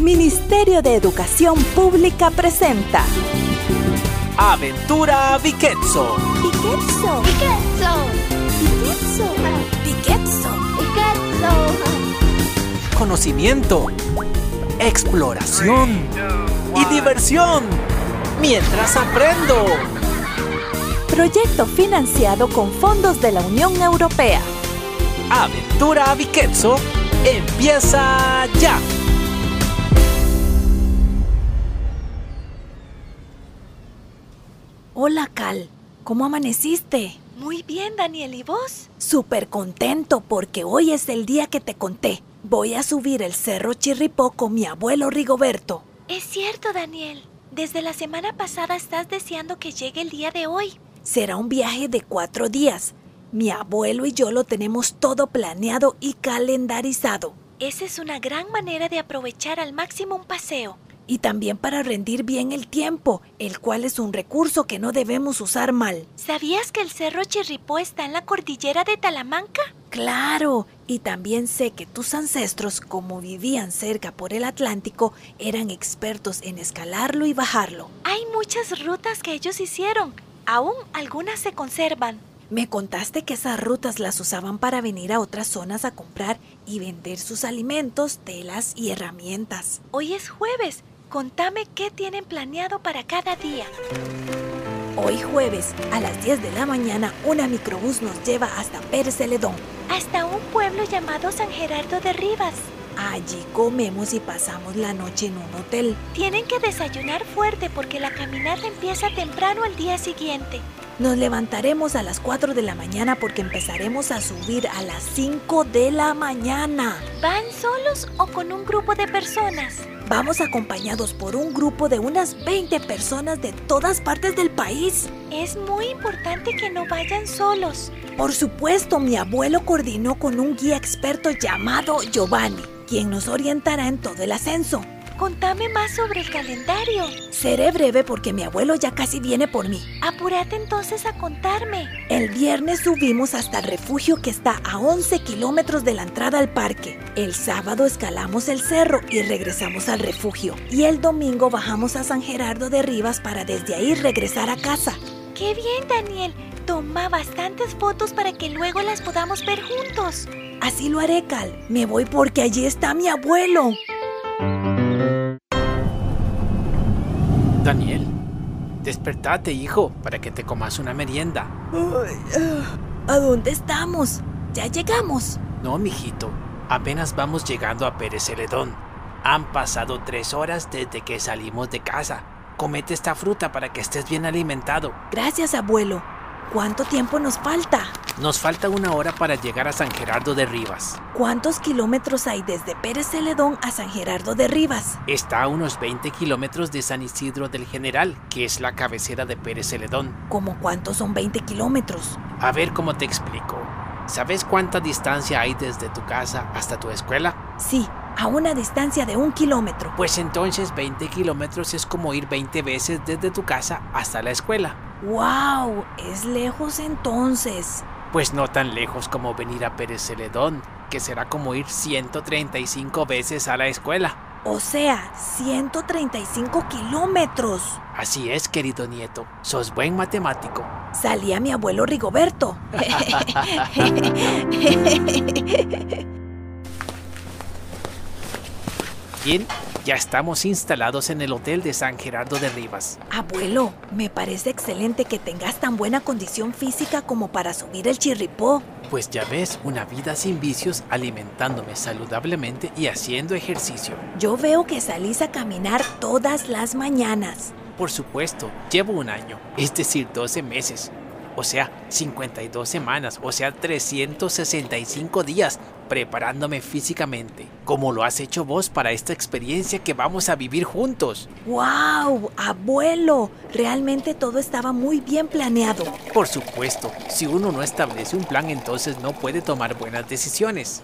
Ministerio de Educación Pública presenta Aventura Viquetso. Viquetso. Viquetso. Viquetso. Viquetso. Viquetso. Conocimiento, exploración y diversión. Mientras aprendo. Proyecto financiado con fondos de la Unión Europea. Aventura Viquetso empieza ya. Hola, Cal. ¿Cómo amaneciste? Muy bien, Daniel. ¿Y vos? Súper contento porque hoy es el día que te conté. Voy a subir el Cerro Chirripó con mi abuelo Rigoberto. Es cierto, Daniel. Desde la semana pasada estás deseando que llegue el día de hoy. Será un viaje de 4 días. Mi abuelo y yo lo tenemos todo planeado y calendarizado. Esa es una gran manera de aprovechar al máximo un paseo. Y también para rendir bien el tiempo, el cual es un recurso que no debemos usar mal. ¿Sabías que el Cerro Chirripó está en la cordillera de Talamanca? ¡Claro! Y también sé que tus ancestros, como vivían cerca por el Atlántico, eran expertos en escalarlo y bajarlo. Hay muchas rutas que ellos hicieron. Aún algunas se conservan. Me contaste que esas rutas las usaban para venir a otras zonas a comprar y vender sus alimentos, telas y herramientas. Hoy es jueves. Contame qué tienen planeado para cada día. Hoy jueves, a las 10 de la mañana, una microbús nos lleva hasta Pérez Zeledón. Hasta un pueblo llamado San Gerardo de Rivas. Allí comemos y pasamos la noche en un hotel. Tienen que desayunar fuerte porque la caminata empieza temprano al día siguiente. Nos levantaremos a las 4 de la mañana porque empezaremos a subir a las 5 de la mañana. ¿Van solos o con un grupo de personas? Vamos acompañados por un grupo de unas 20 personas de todas partes del país. Es muy importante que no vayan solos. Por supuesto, mi abuelo coordinó con un guía experto llamado Giovanni, quien nos orientará en todo el ascenso. Contame más sobre el calendario. Seré breve porque mi abuelo ya casi viene por mí. Apúrate entonces a contarme. El viernes subimos hasta el refugio que está a 11 kilómetros de la entrada al parque. El sábado escalamos el cerro y regresamos al refugio. Y el domingo bajamos a San Gerardo de Rivas para desde ahí regresar a casa. ¡Qué bien, Daniel! Toma bastantes fotos para que luego las podamos ver juntos. Así lo haré, Cal. Me voy porque allí está mi abuelo. Daniel, despertate, hijo, para que te comas una merienda. ¿A dónde estamos? ¿Ya llegamos? No, mijito. Apenas vamos llegando a Pérez Zeledón. Han pasado 3 horas desde que salimos de casa. Comete esta fruta para que estés bien alimentado. Gracias, abuelo. ¿Cuánto tiempo nos falta? Nos falta 1 hora para llegar a San Gerardo de Rivas. ¿Cuántos kilómetros hay desde Pérez Zeledón a San Gerardo de Rivas? Está a unos 20 kilómetros de San Isidro del General, que es la cabecera de Pérez Zeledón. ¿Cómo cuántos son 20 kilómetros? A ver cómo te explico. ¿Sabes cuánta distancia hay desde tu casa hasta tu escuela? Sí, a una distancia de 1 kilómetro. Pues entonces 20 kilómetros es como ir 20 veces desde tu casa hasta la escuela. ¡Wow! Es lejos entonces. Pues no tan lejos como venir a Pérez Zeledón, que será como ir 135 veces a la escuela. O sea, 135 kilómetros. Así es, querido nieto. Sos buen matemático. Salía mi abuelo Rigoberto. Bien, ya estamos instalados en el hotel de San Gerardo de Rivas. Abuelo, me parece excelente que tengas tan buena condición física como para subir el Chirripó. Pues ya ves, una vida sin vicios, alimentándome saludablemente y haciendo ejercicio. Yo veo que salís a caminar todas las mañanas. Por supuesto, llevo 1 año, es decir, 12 meses. O sea, 52 semanas, o sea, 365 días preparándome físicamente, como lo has hecho vos para esta experiencia que vamos a vivir juntos. ¡Wow, abuelo! Realmente todo estaba muy bien planeado. Por supuesto, si uno no establece un plan, entonces no puede tomar buenas decisiones.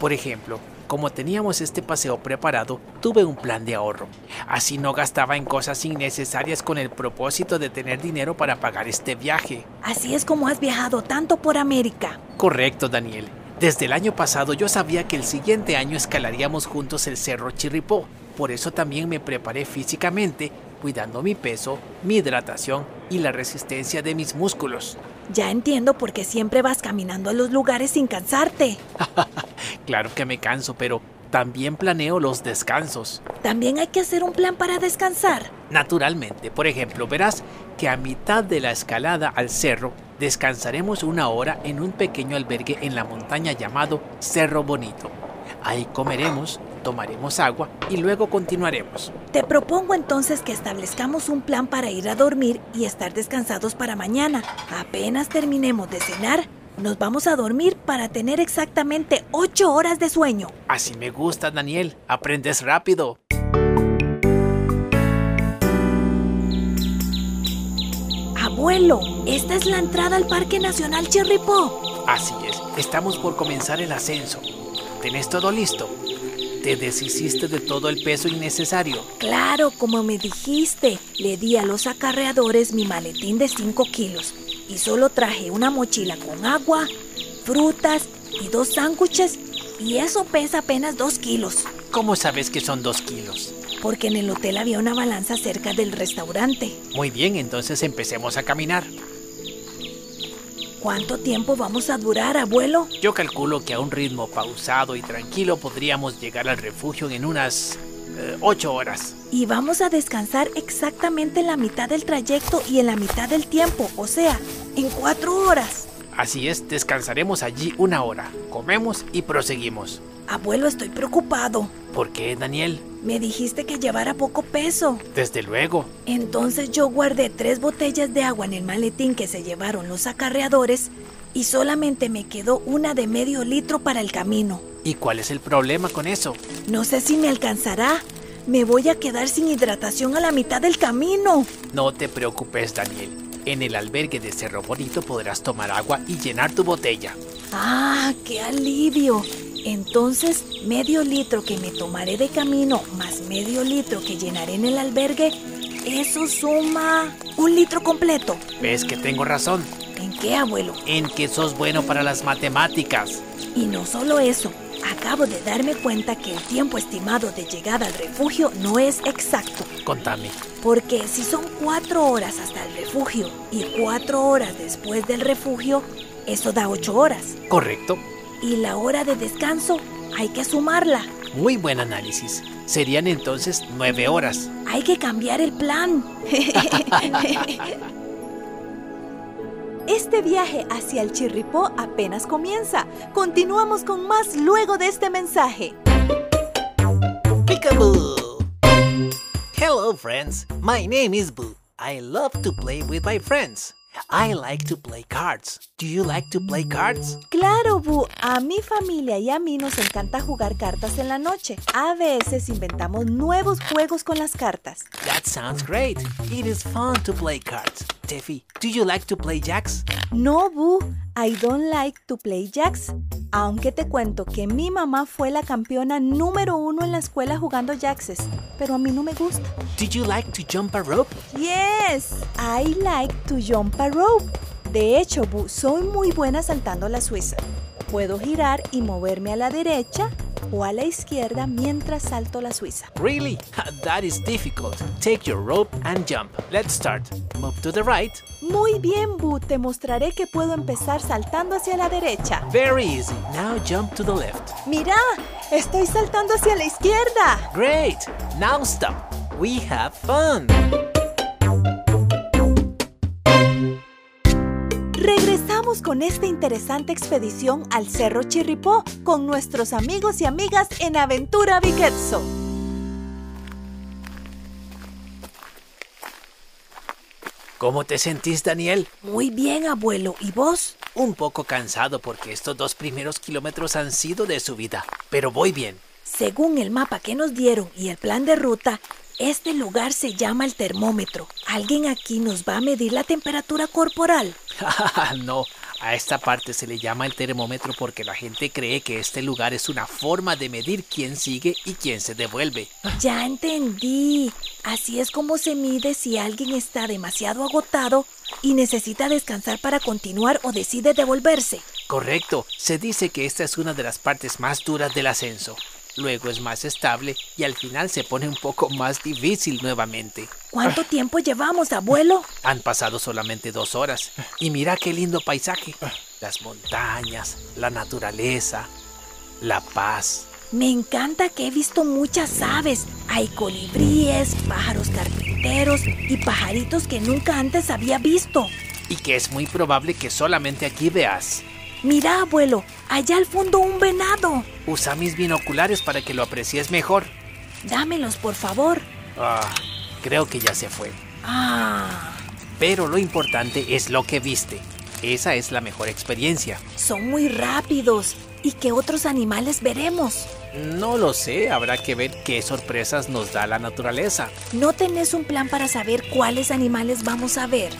Por ejemplo, como teníamos este paseo preparado, tuve un plan de ahorro. Así no gastaba en cosas innecesarias con el propósito de tener dinero para pagar este viaje. Así es como has viajado tanto por América. Correcto, Daniel. Desde el año pasado yo sabía que el siguiente año escalaríamos juntos el Cerro Chirripó. Por eso también me preparé físicamente, cuidando mi peso, mi hidratación y la resistencia de mis músculos. Ya entiendo por qué siempre vas caminando a los lugares sin cansarte. Claro que me canso, pero también planeo los descansos. ¿También hay que hacer un plan para descansar? Naturalmente. Por ejemplo, verás que a mitad de la escalada al cerro, descansaremos una hora en un pequeño albergue en la montaña llamado Cerro Bonito. Ahí comeremos, tomaremos agua y luego continuaremos. Te propongo entonces que establezcamos un plan para ir a dormir y estar descansados para mañana. Apenas terminemos de cenar, nos vamos a dormir para tener exactamente 8 horas de sueño. Así me gusta, Daniel. Aprendes rápido. Abuelo, esta es la entrada al Parque Nacional Chirripó. Así es. Estamos por comenzar el ascenso. ¿Tenés todo listo? ¿Te deshiciste de todo el peso innecesario? Claro, como me dijiste, le di a los acarreadores mi maletín de 5 kilos y solo traje una mochila con agua, frutas y 2 sándwiches, y eso pesa apenas 2 kilos. ¿Cómo sabes que son 2 kilos? Porque en el hotel había una balanza cerca del restaurante. Muy bien, entonces empecemos a caminar. ¿Cuánto tiempo vamos a durar, abuelo? Yo calculo que a un ritmo pausado y tranquilo podríamos llegar al refugio en unas 8 horas. Y vamos a descansar exactamente en la mitad del trayecto y en la mitad del tiempo, o sea, en 4 horas. Así es, descansaremos allí una hora, comemos y proseguimos. Abuelo, estoy preocupado. ¿Por qué, Daniel? Me dijiste que llevara poco peso. Desde luego. Entonces yo guardé 3 botellas de agua en el maletín que se llevaron los acarreadores y solamente me quedó una de medio litro para el camino. ¿Y cuál es el problema con eso? No sé si me alcanzará. Me voy a quedar sin hidratación a la mitad del camino. No te preocupes, Daniel. En el albergue de Cerro Bonito podrás tomar agua y llenar tu botella. ¡Ah, qué alivio! Entonces, medio litro que me tomaré de camino más medio litro que llenaré en el albergue, eso suma 1 litro completo. ¿Ves que tengo razón? ¿En qué, abuelo? En que sos bueno para las matemáticas. Y no solo eso, acabo de darme cuenta que el tiempo estimado de llegada al refugio no es exacto. Contame. Porque si son 4 horas hasta el refugio y 4 horas después del refugio, eso da 8 horas. Correcto. Y la hora de descanso, hay que sumarla. Muy buen análisis. Serían entonces 9 horas. Hay que cambiar el plan. Este viaje hacia el Chirripó apenas comienza. Continuamos con más luego de este mensaje. Peekaboo! Hello friends, my name is Boo. I love to play with my friends. I like to play cards. Do you like to play cards? Claro, Boo. A mi familia y a mí nos encanta jugar cartas en la noche. A veces inventamos nuevos juegos con las cartas. That sounds great. It is fun to play cards. Teffy, do you like to play jacks? No, Boo. I don't like to play jacks. Aunque te cuento que mi mamá fue la campeona número 1 en la escuela jugando jacks, pero a mí no me gusta. Did you like to jump a rope? Yes, I like to jump a rope. De hecho, Boo, soy muy buena saltando la Suiza. Puedo girar y moverme a la derecha o a la izquierda mientras salto la Suiza. Really? That is difficult. Take your rope and jump. Let's start. Move to the right. Muy bien, Boo. Te mostraré que puedo empezar saltando hacia la derecha. Very easy. Now jump to the left. Mira, estoy saltando hacia la izquierda. Great. Now stop. We have fun. Regresamos con esta interesante expedición al Cerro Chirripó con nuestros amigos y amigas en Aventura Viquetso. ¿Cómo te sentís, Daniel? Muy bien, abuelo. ¿Y vos? Un poco cansado porque estos 2 primeros kilómetros han sido de subida, pero voy bien. Según el mapa que nos dieron y el plan de ruta, este lugar se llama el termómetro. ¿Alguien aquí nos va a medir la temperatura corporal? No, a esta parte se le llama el termómetro porque la gente cree que este lugar es una forma de medir quién sigue y quién se devuelve. Ya entendí. Así es como se mide si alguien está demasiado agotado y necesita descansar para continuar o decide devolverse. Correcto. Se dice que esta es una de las partes más duras del ascenso. luego es más estable y al final se pone un poco más difícil nuevamente. ¿Cuánto tiempo llevamos, abuelo? Han pasado solamente 2 horas y mira qué lindo paisaje. Las montañas, la naturaleza, la paz. Me encanta que he visto muchas aves. Hay colibríes, pájaros carpinteros y pajaritos que nunca antes había visto. Y que es muy probable que solamente aquí veas. Mira, abuelo, allá al fondo un venado. Usa mis binoculares para que lo aprecies mejor. Dámelos, por favor. Creo que ya se fue. Pero lo importante es lo que viste. Esa es la mejor experiencia. Son muy rápidos. ¿Y qué otros animales veremos? No lo sé, habrá que ver qué sorpresas nos da la naturaleza. ¿No tenés un plan para saber cuáles animales vamos a ver?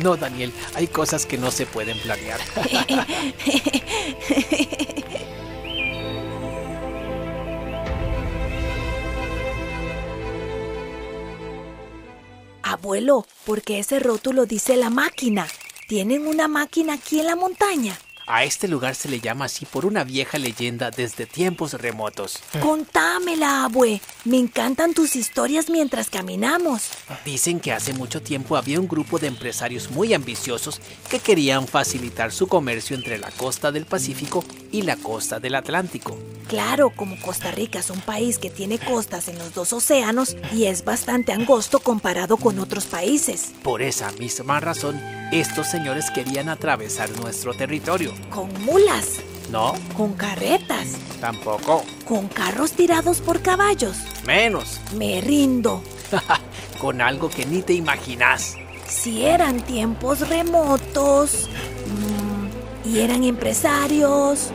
No, Daniel, hay cosas que no se pueden planear. Abuelo, ¿por qué ese rótulo dice la máquina? ¿Tienen una máquina aquí en la montaña? A este lugar se le llama así por una vieja leyenda desde tiempos remotos. ¡Contámela, abue! Me encantan tus historias mientras caminamos. Dicen que hace mucho tiempo había un grupo de empresarios muy ambiciosos que querían facilitar su comercio entre la costa del Pacífico y la costa del Atlántico. Claro, como Costa Rica es un país que tiene costas en los 2 océanos y es bastante angosto comparado con otros países. Por esa misma razón, estos señores querían atravesar nuestro territorio. ¿Con mulas? No. ¿Con carretas? Tampoco. ¿Con carros tirados por caballos? Menos. Me rindo. Con algo que ni te imaginas. Si eran tiempos remotos y eran empresarios,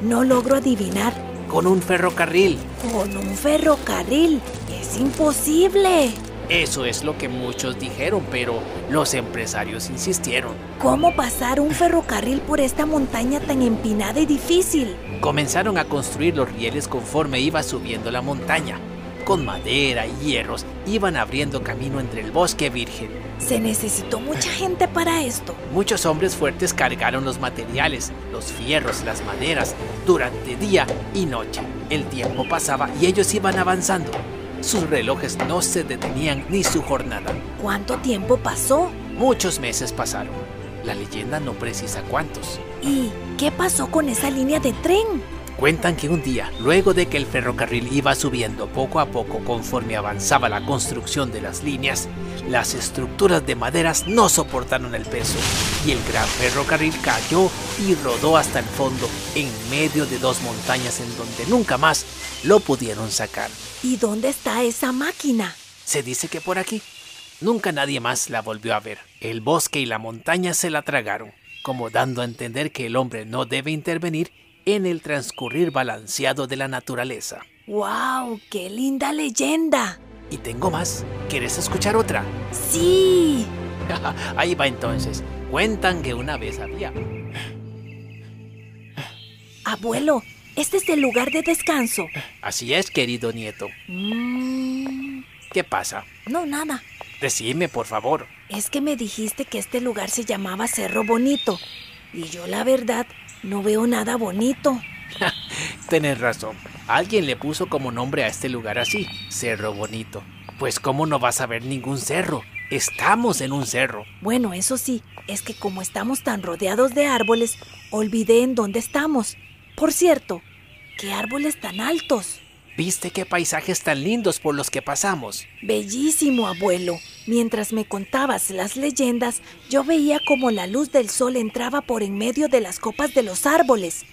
no logro adivinar. Con un ferrocarril. ¿Con un ferrocarril? ¡Es imposible! Eso es lo que muchos dijeron, pero los empresarios insistieron. ¿Cómo pasar un ferrocarril por esta montaña tan empinada y difícil? Comenzaron a construir los rieles conforme iba subiendo la montaña. Con madera y hierros iban abriendo camino entre el bosque virgen. Se necesitó mucha gente para esto. Muchos hombres fuertes cargaron los materiales, los fierros, las maderas, durante día y noche. El tiempo pasaba y ellos iban avanzando. Sus relojes no se detenían ni su jornada. ¿Cuánto tiempo pasó? Muchos meses pasaron. La leyenda no precisa cuántos. ¿Y qué pasó con esa línea de tren? Cuentan que un día, luego de que el ferrocarril iba subiendo poco a poco conforme avanzaba la construcción de las líneas, las estructuras de maderas no soportaron el peso y el gran ferrocarril cayó y rodó hasta el fondo en medio de 2 montañas en donde nunca más lo pudieron sacar. ¿Y dónde está esa máquina? Se dice que por aquí. Nunca nadie más la volvió a ver. El bosque y la montaña se la tragaron, como dando a entender que el hombre no debe intervenir en el transcurrir balanceado de la naturaleza. ¡Wow! ¡Qué linda leyenda! Y tengo más. ¿Quieres escuchar otra? ¡Sí! Ahí va entonces. Cuentan que una vez había... Abuelo, este es el lugar de descanso. Así es, querido nieto. ¿Qué pasa? No, nada. Decime, por favor. Es que me dijiste que este lugar se llamaba Cerro Bonito. Y yo, la verdad... no veo nada bonito. Tienes razón. Alguien le puso como nombre a este lugar así, Cerro Bonito. Pues ¿cómo no vas a ver ningún cerro? Estamos en un cerro. Bueno, eso sí, es que como estamos tan rodeados de árboles, olvidé en dónde estamos. Por cierto, ¿qué árboles tan altos? ¿Viste qué paisajes tan lindos por los que pasamos? Bellísimo, abuelo. Mientras me contabas las leyendas, yo veía como la luz del sol entraba por en medio de las copas de los árboles.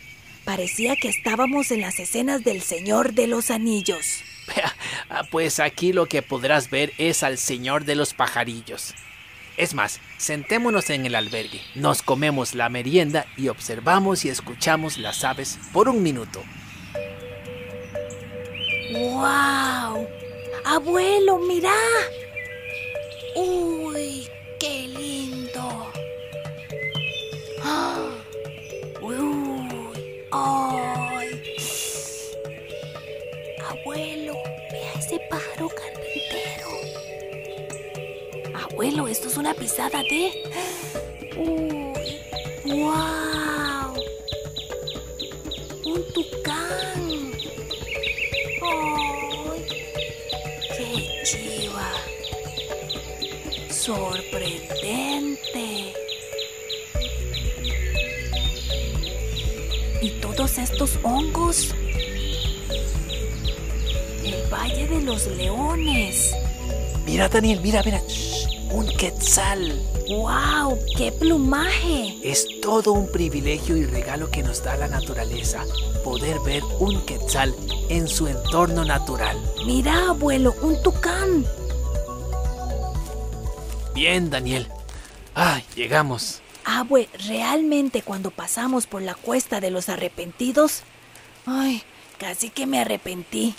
Parecía que estábamos en las escenas del Señor de los Anillos. Pues aquí lo que podrás ver es al Señor de los Pajarillos. Es más, sentémonos en el albergue, nos comemos la merienda y observamos y escuchamos las aves por 1 minuto. ¡Wow! ¡Abuelo, mirá! ¡Uy, qué lindo! ¡Uy! ¡Ay! Abuelo, vea ese pájaro carpintero. Abuelo, esto es una pisada de... ¡Uy! ¡Wow! ¡Un tucán! sorprendente. ¿Y todos estos hongos? El Valle de los Leones. Mira, Daniel, mira. Shh, un quetzal. ¡Wow! ¡Qué plumaje! Es todo un privilegio y regalo que nos da la naturaleza, poder ver un quetzal en su entorno natural. ¡Mira, abuelo! ¡Un tucán! Bien, Daniel. ¡Ay, llegamos! Abue, realmente cuando pasamos por la Cuesta de los Arrepentidos... ¡Ay, casi que me arrepentí!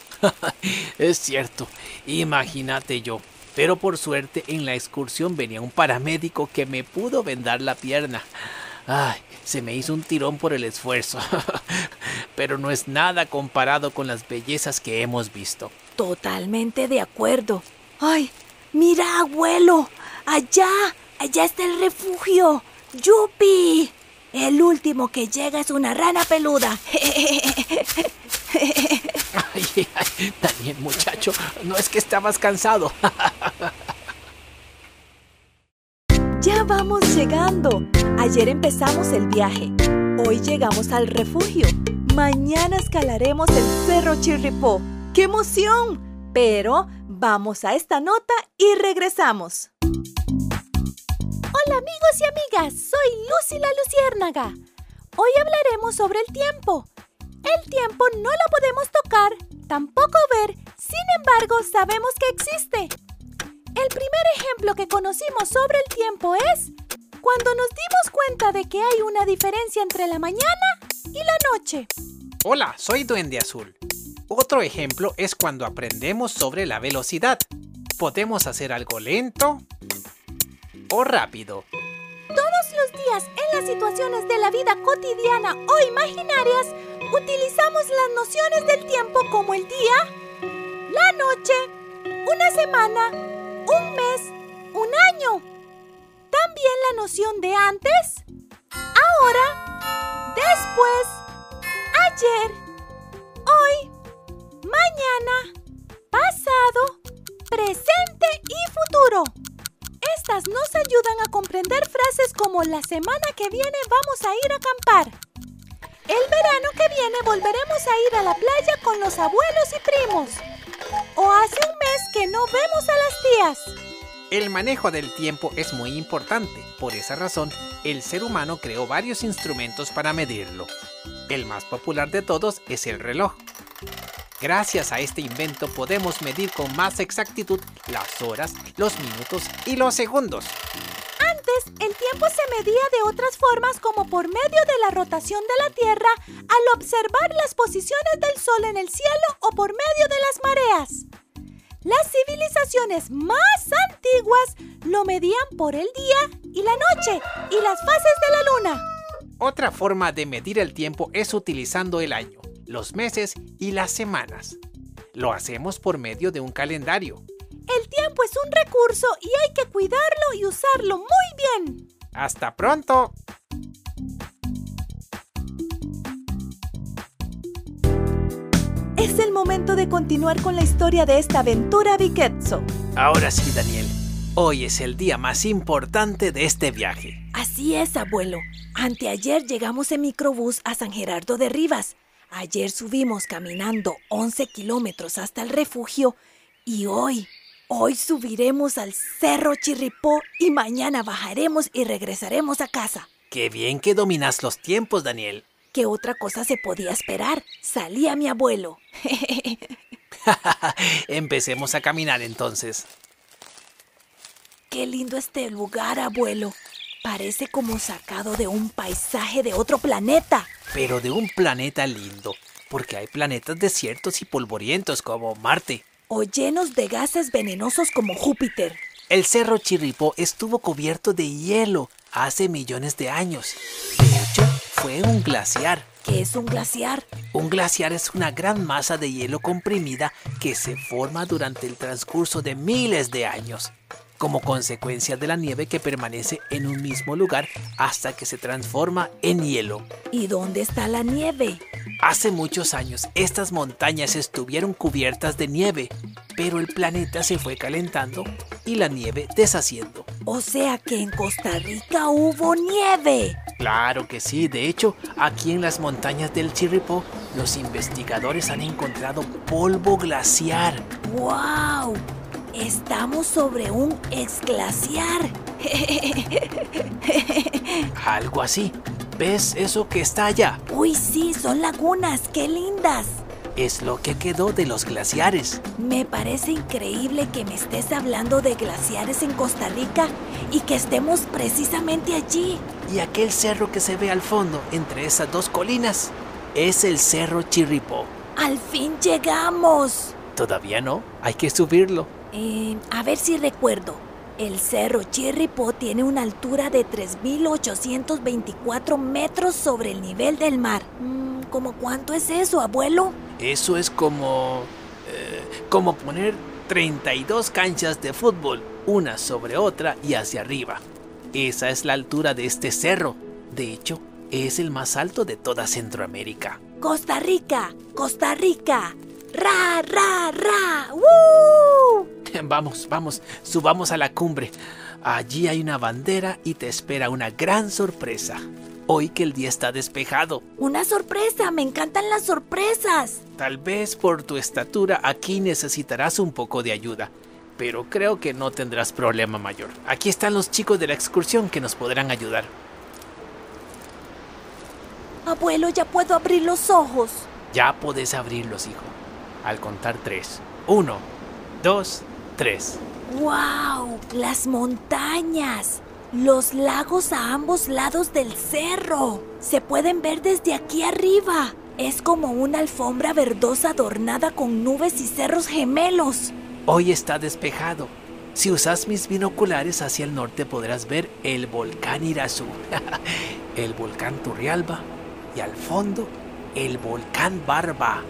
Es cierto, imagínate yo. Pero por suerte en la excursión venía un paramédico que me pudo vendar la pierna. Ay, se me hizo un tirón por el esfuerzo. Pero no es nada comparado con las bellezas que hemos visto. Totalmente de acuerdo. Ay, mira, abuelo. Allá está el refugio. ¡Yupi! El último que llega es una rana peluda. Ay, Daniel, muchacho, no es que estabas cansado. Ya vamos llegando. Ayer empezamos el viaje. Hoy llegamos al refugio. Mañana escalaremos el Cerro Chirripó. ¡Qué emoción! Pero vamos a esta nota y regresamos. Hola amigos y amigas, soy Lucy la Luciérnaga. Hoy hablaremos sobre el tiempo. El tiempo no lo podemos tocar, tampoco ver, sin embargo sabemos que existe. El primer ejemplo que conocimos sobre el tiempo es cuando nos dimos cuenta de que hay una diferencia entre la mañana y la noche. Hola, soy Duende Azul. Otro ejemplo es cuando aprendemos sobre la velocidad. Podemos hacer algo lento o rápido. Todos los días en las situaciones de la vida cotidiana o imaginarias, utilizamos las nociones del tiempo como el día, la noche, una semana, un mes, un año. También la noción de antes, ahora, después, ayer, hoy, mañana, pasado, presente y futuro. Estas nos ayudan a comprender frases como la semana que viene vamos a ir a acampar. El verano que viene volveremos a ir a la playa con los abuelos y primos. O hace un mes que no vemos a las tías. El manejo del tiempo es muy importante. Por esa razón, el ser humano creó varios instrumentos para medirlo. El más popular de todos es el reloj. Gracias a este invento podemos medir con más exactitud las horas, los minutos y los segundos. El tiempo se medía de otras formas, como por medio de la rotación de la Tierra, al observar las posiciones del Sol en el cielo o por medio de las mareas. Las civilizaciones más antiguas lo medían por el día y la noche y las fases de la luna. Otra forma de medir el tiempo es utilizando el año, los meses y las semanas. Lo hacemos por medio de un calendario. El tiempo es un recurso y hay que cuidarlo y usarlo muy bien. ¡Hasta pronto! Es el momento de continuar con la historia de esta aventura Viquetso. Ahora sí, Daniel. Hoy es el día más importante de este viaje. Así es, abuelo. Anteayer llegamos en microbús a San Gerardo de Rivas. Ayer subimos caminando 11 kilómetros hasta el refugio y hoy subiremos al Cerro Chirripó y mañana bajaremos y regresaremos a casa. ¡Qué bien que dominas los tiempos, Daniel! ¿Qué otra cosa se podía esperar? Salía mi abuelo. Empecemos a caminar entonces. ¡Qué lindo este lugar, abuelo! Parece como sacado de un paisaje de otro planeta. Pero de un planeta lindo, porque hay planetas desiertos y polvorientos como Marte. O llenos de gases venenosos como Júpiter. El Cerro Chirripó estuvo cubierto de hielo hace millones de años. De hecho, fue un glaciar. ¿Qué es un glaciar? Un glaciar es una gran masa de hielo comprimida que se forma durante el transcurso de miles de años, como consecuencia de la nieve que permanece en un mismo lugar hasta que se transforma en hielo. ¿Y dónde está la nieve? Hace muchos años, estas montañas estuvieron cubiertas de nieve, pero el planeta se fue calentando y la nieve deshaciendo. O sea que en Costa Rica hubo nieve. Claro que sí, de hecho, aquí en las montañas del Chirripó, los investigadores han encontrado polvo glaciar. ¡Wow! Estamos sobre un exglaciar. Algo así. ¿Ves eso que está allá? Uy, sí, son lagunas, qué lindas. Es lo que quedó de los glaciares. Me parece increíble que me estés hablando de glaciares en Costa Rica y que estemos precisamente allí. Y aquel cerro que se ve al fondo, entre esas dos colinas, es el Cerro Chirripó. ¡Al fin llegamos! Todavía no, hay que subirlo. A ver si recuerdo. El Cerro Chirripó tiene una altura de 3.824 metros sobre el nivel del mar. ¿Cómo cuánto es eso, abuelo? Eso es como poner 32 canchas de fútbol, una sobre otra y hacia arriba. Esa es la altura de este cerro. De hecho, es el más alto de toda Centroamérica. ¡Costa Rica! ¡Costa Rica! ¡Ra, ra, ra! ¡Woo! Vamos, vamos, subamos a la cumbre. Allí hay una bandera y te espera una gran sorpresa. Hoy que el día está despejado. ¡Una sorpresa! ¡Me encantan las sorpresas! Tal vez por tu estatura aquí necesitarás un poco de ayuda, pero creo que no tendrás problema mayor. Aquí están los chicos de la excursión que nos podrán ayudar. Abuelo, ya puedo abrir los ojos. Ya podés abrirlos, hijo. Al contar 3. 1, 2, 3. ¡Wow! Las montañas. Los lagos a ambos lados del cerro. Se pueden ver desde aquí arriba. Es como una alfombra verdosa adornada con nubes y cerros gemelos. Hoy está despejado. Si usas mis binoculares hacia el norte podrás ver el volcán Irazú, el volcán Turrialba y al fondo el volcán Barba.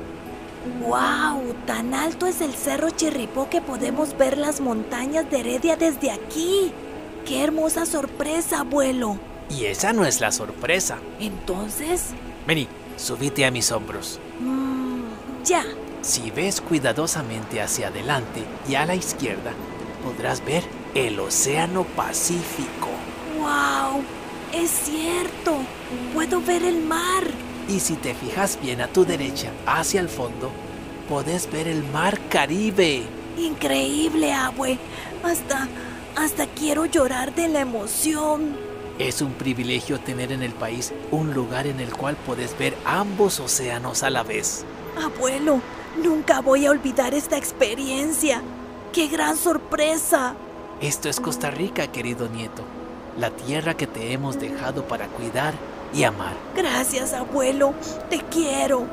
¡Wow! Tan alto es el Cerro Chirripó que podemos ver las montañas de Heredia desde aquí. ¡Qué hermosa sorpresa, abuelo! Y esa no es la sorpresa. ¿Entonces? Vení, subite a mis hombros. Ya. Si ves cuidadosamente hacia adelante y a la izquierda, podrás ver el Océano Pacífico. ¡Wow! ¡Es cierto! ¡Puedo ver el mar! Y si te fijas bien a tu derecha, hacia el fondo, podés ver el mar Caribe. ¡Increíble, abue! Hasta quiero llorar de la emoción. Es un privilegio tener en el país un lugar en el cual podés ver ambos océanos a la vez. Abuelo, nunca voy a olvidar esta experiencia. ¡Qué gran sorpresa! Esto es Costa Rica, querido nieto. La tierra que te hemos dejado para cuidar y amar. Gracias, abuelo. Te quiero.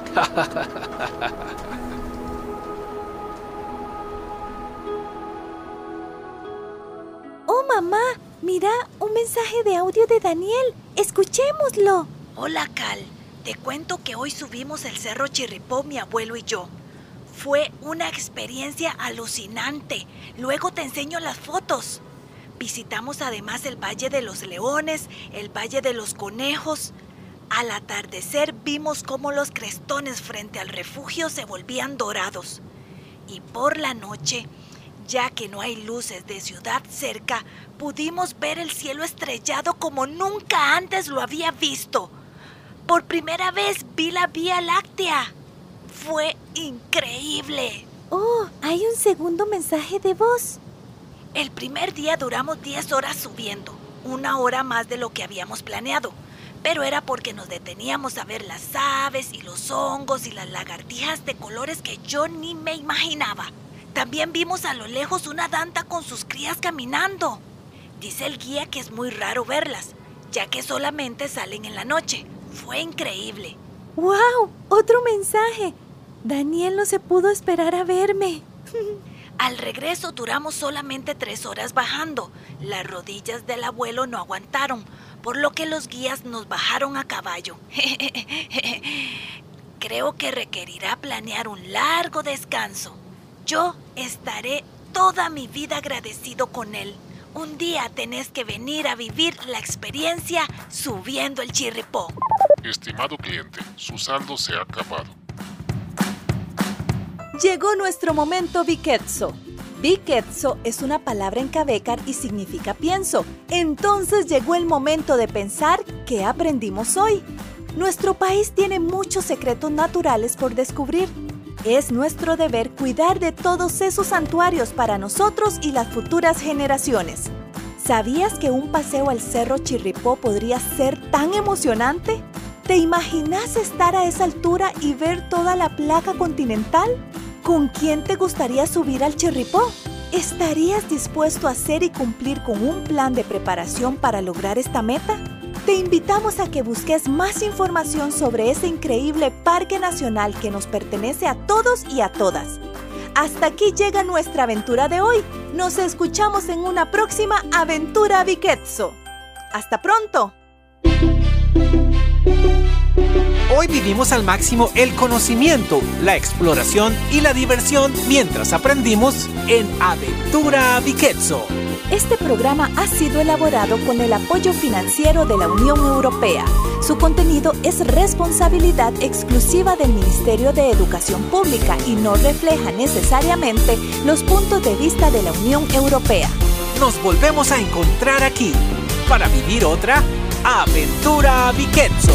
Mamá, mira, un mensaje de audio de Daniel. Escuchémoslo. Hola, Cal. Te cuento que hoy subimos el Cerro Chirripó, mi abuelo y yo. Fue una experiencia alucinante. Luego te enseño las fotos. Visitamos además el Valle de los Leones, el Valle de los Conejos. Al atardecer vimos cómo los crestones frente al refugio se volvían dorados. Y por la noche, ya que no hay luces de ciudad cerca, pudimos ver el cielo estrellado como nunca antes lo había visto. Por primera vez vi la Vía Láctea. Fue increíble. Oh, hay un segundo mensaje de voz. El primer día duramos 10 horas subiendo, una hora más de lo que habíamos planeado. Pero era porque nos deteníamos a ver las aves y los hongos y las lagartijas de colores que yo ni me imaginaba. También vimos a lo lejos una danta con sus crías caminando. Dice el guía que es muy raro verlas, ya que solamente salen en la noche. Fue increíble. ¡Wow! ¡Otro mensaje! Daniel no se pudo esperar a verme. Al regreso duramos solamente 3 horas bajando. Las rodillas del abuelo no aguantaron, por lo que los guías nos bajaron a caballo. Creo que requerirá planear un largo descanso. Yo estaré toda mi vida agradecido con él. Un día tenés que venir a vivir la experiencia subiendo el Chirripó. Estimado cliente, su saldo se ha acabado. Llegó nuestro momento Viquetso. Viquetso es una palabra en ka'bekar y significa pienso. Entonces llegó el momento de pensar qué aprendimos hoy. Nuestro país tiene muchos secretos naturales por descubrir. Es nuestro deber cuidar de todos esos santuarios para nosotros y las futuras generaciones. ¿Sabías que un paseo al Cerro Chirripó podría ser tan emocionante? ¿Te imaginas estar a esa altura y ver toda la placa continental? ¿Con quién te gustaría subir al Chirripó? ¿Estarías dispuesto a hacer y cumplir con un plan de preparación para lograr esta meta? Te invitamos a que busques más información sobre ese increíble parque nacional que nos pertenece a todos y a todas. Hasta aquí llega nuestra aventura de hoy. Nos escuchamos en una próxima Aventura Viquetso. ¡Hasta pronto! Hoy vivimos al máximo el conocimiento, la exploración y la diversión mientras aprendimos en Aventura Viquetso. Este programa ha sido elaborado con el apoyo financiero de la Unión Europea. Su contenido es responsabilidad exclusiva del Ministerio de Educación Pública y no refleja necesariamente los puntos de vista de la Unión Europea. Nos volvemos a encontrar aquí para vivir otra Aventura Viquetso.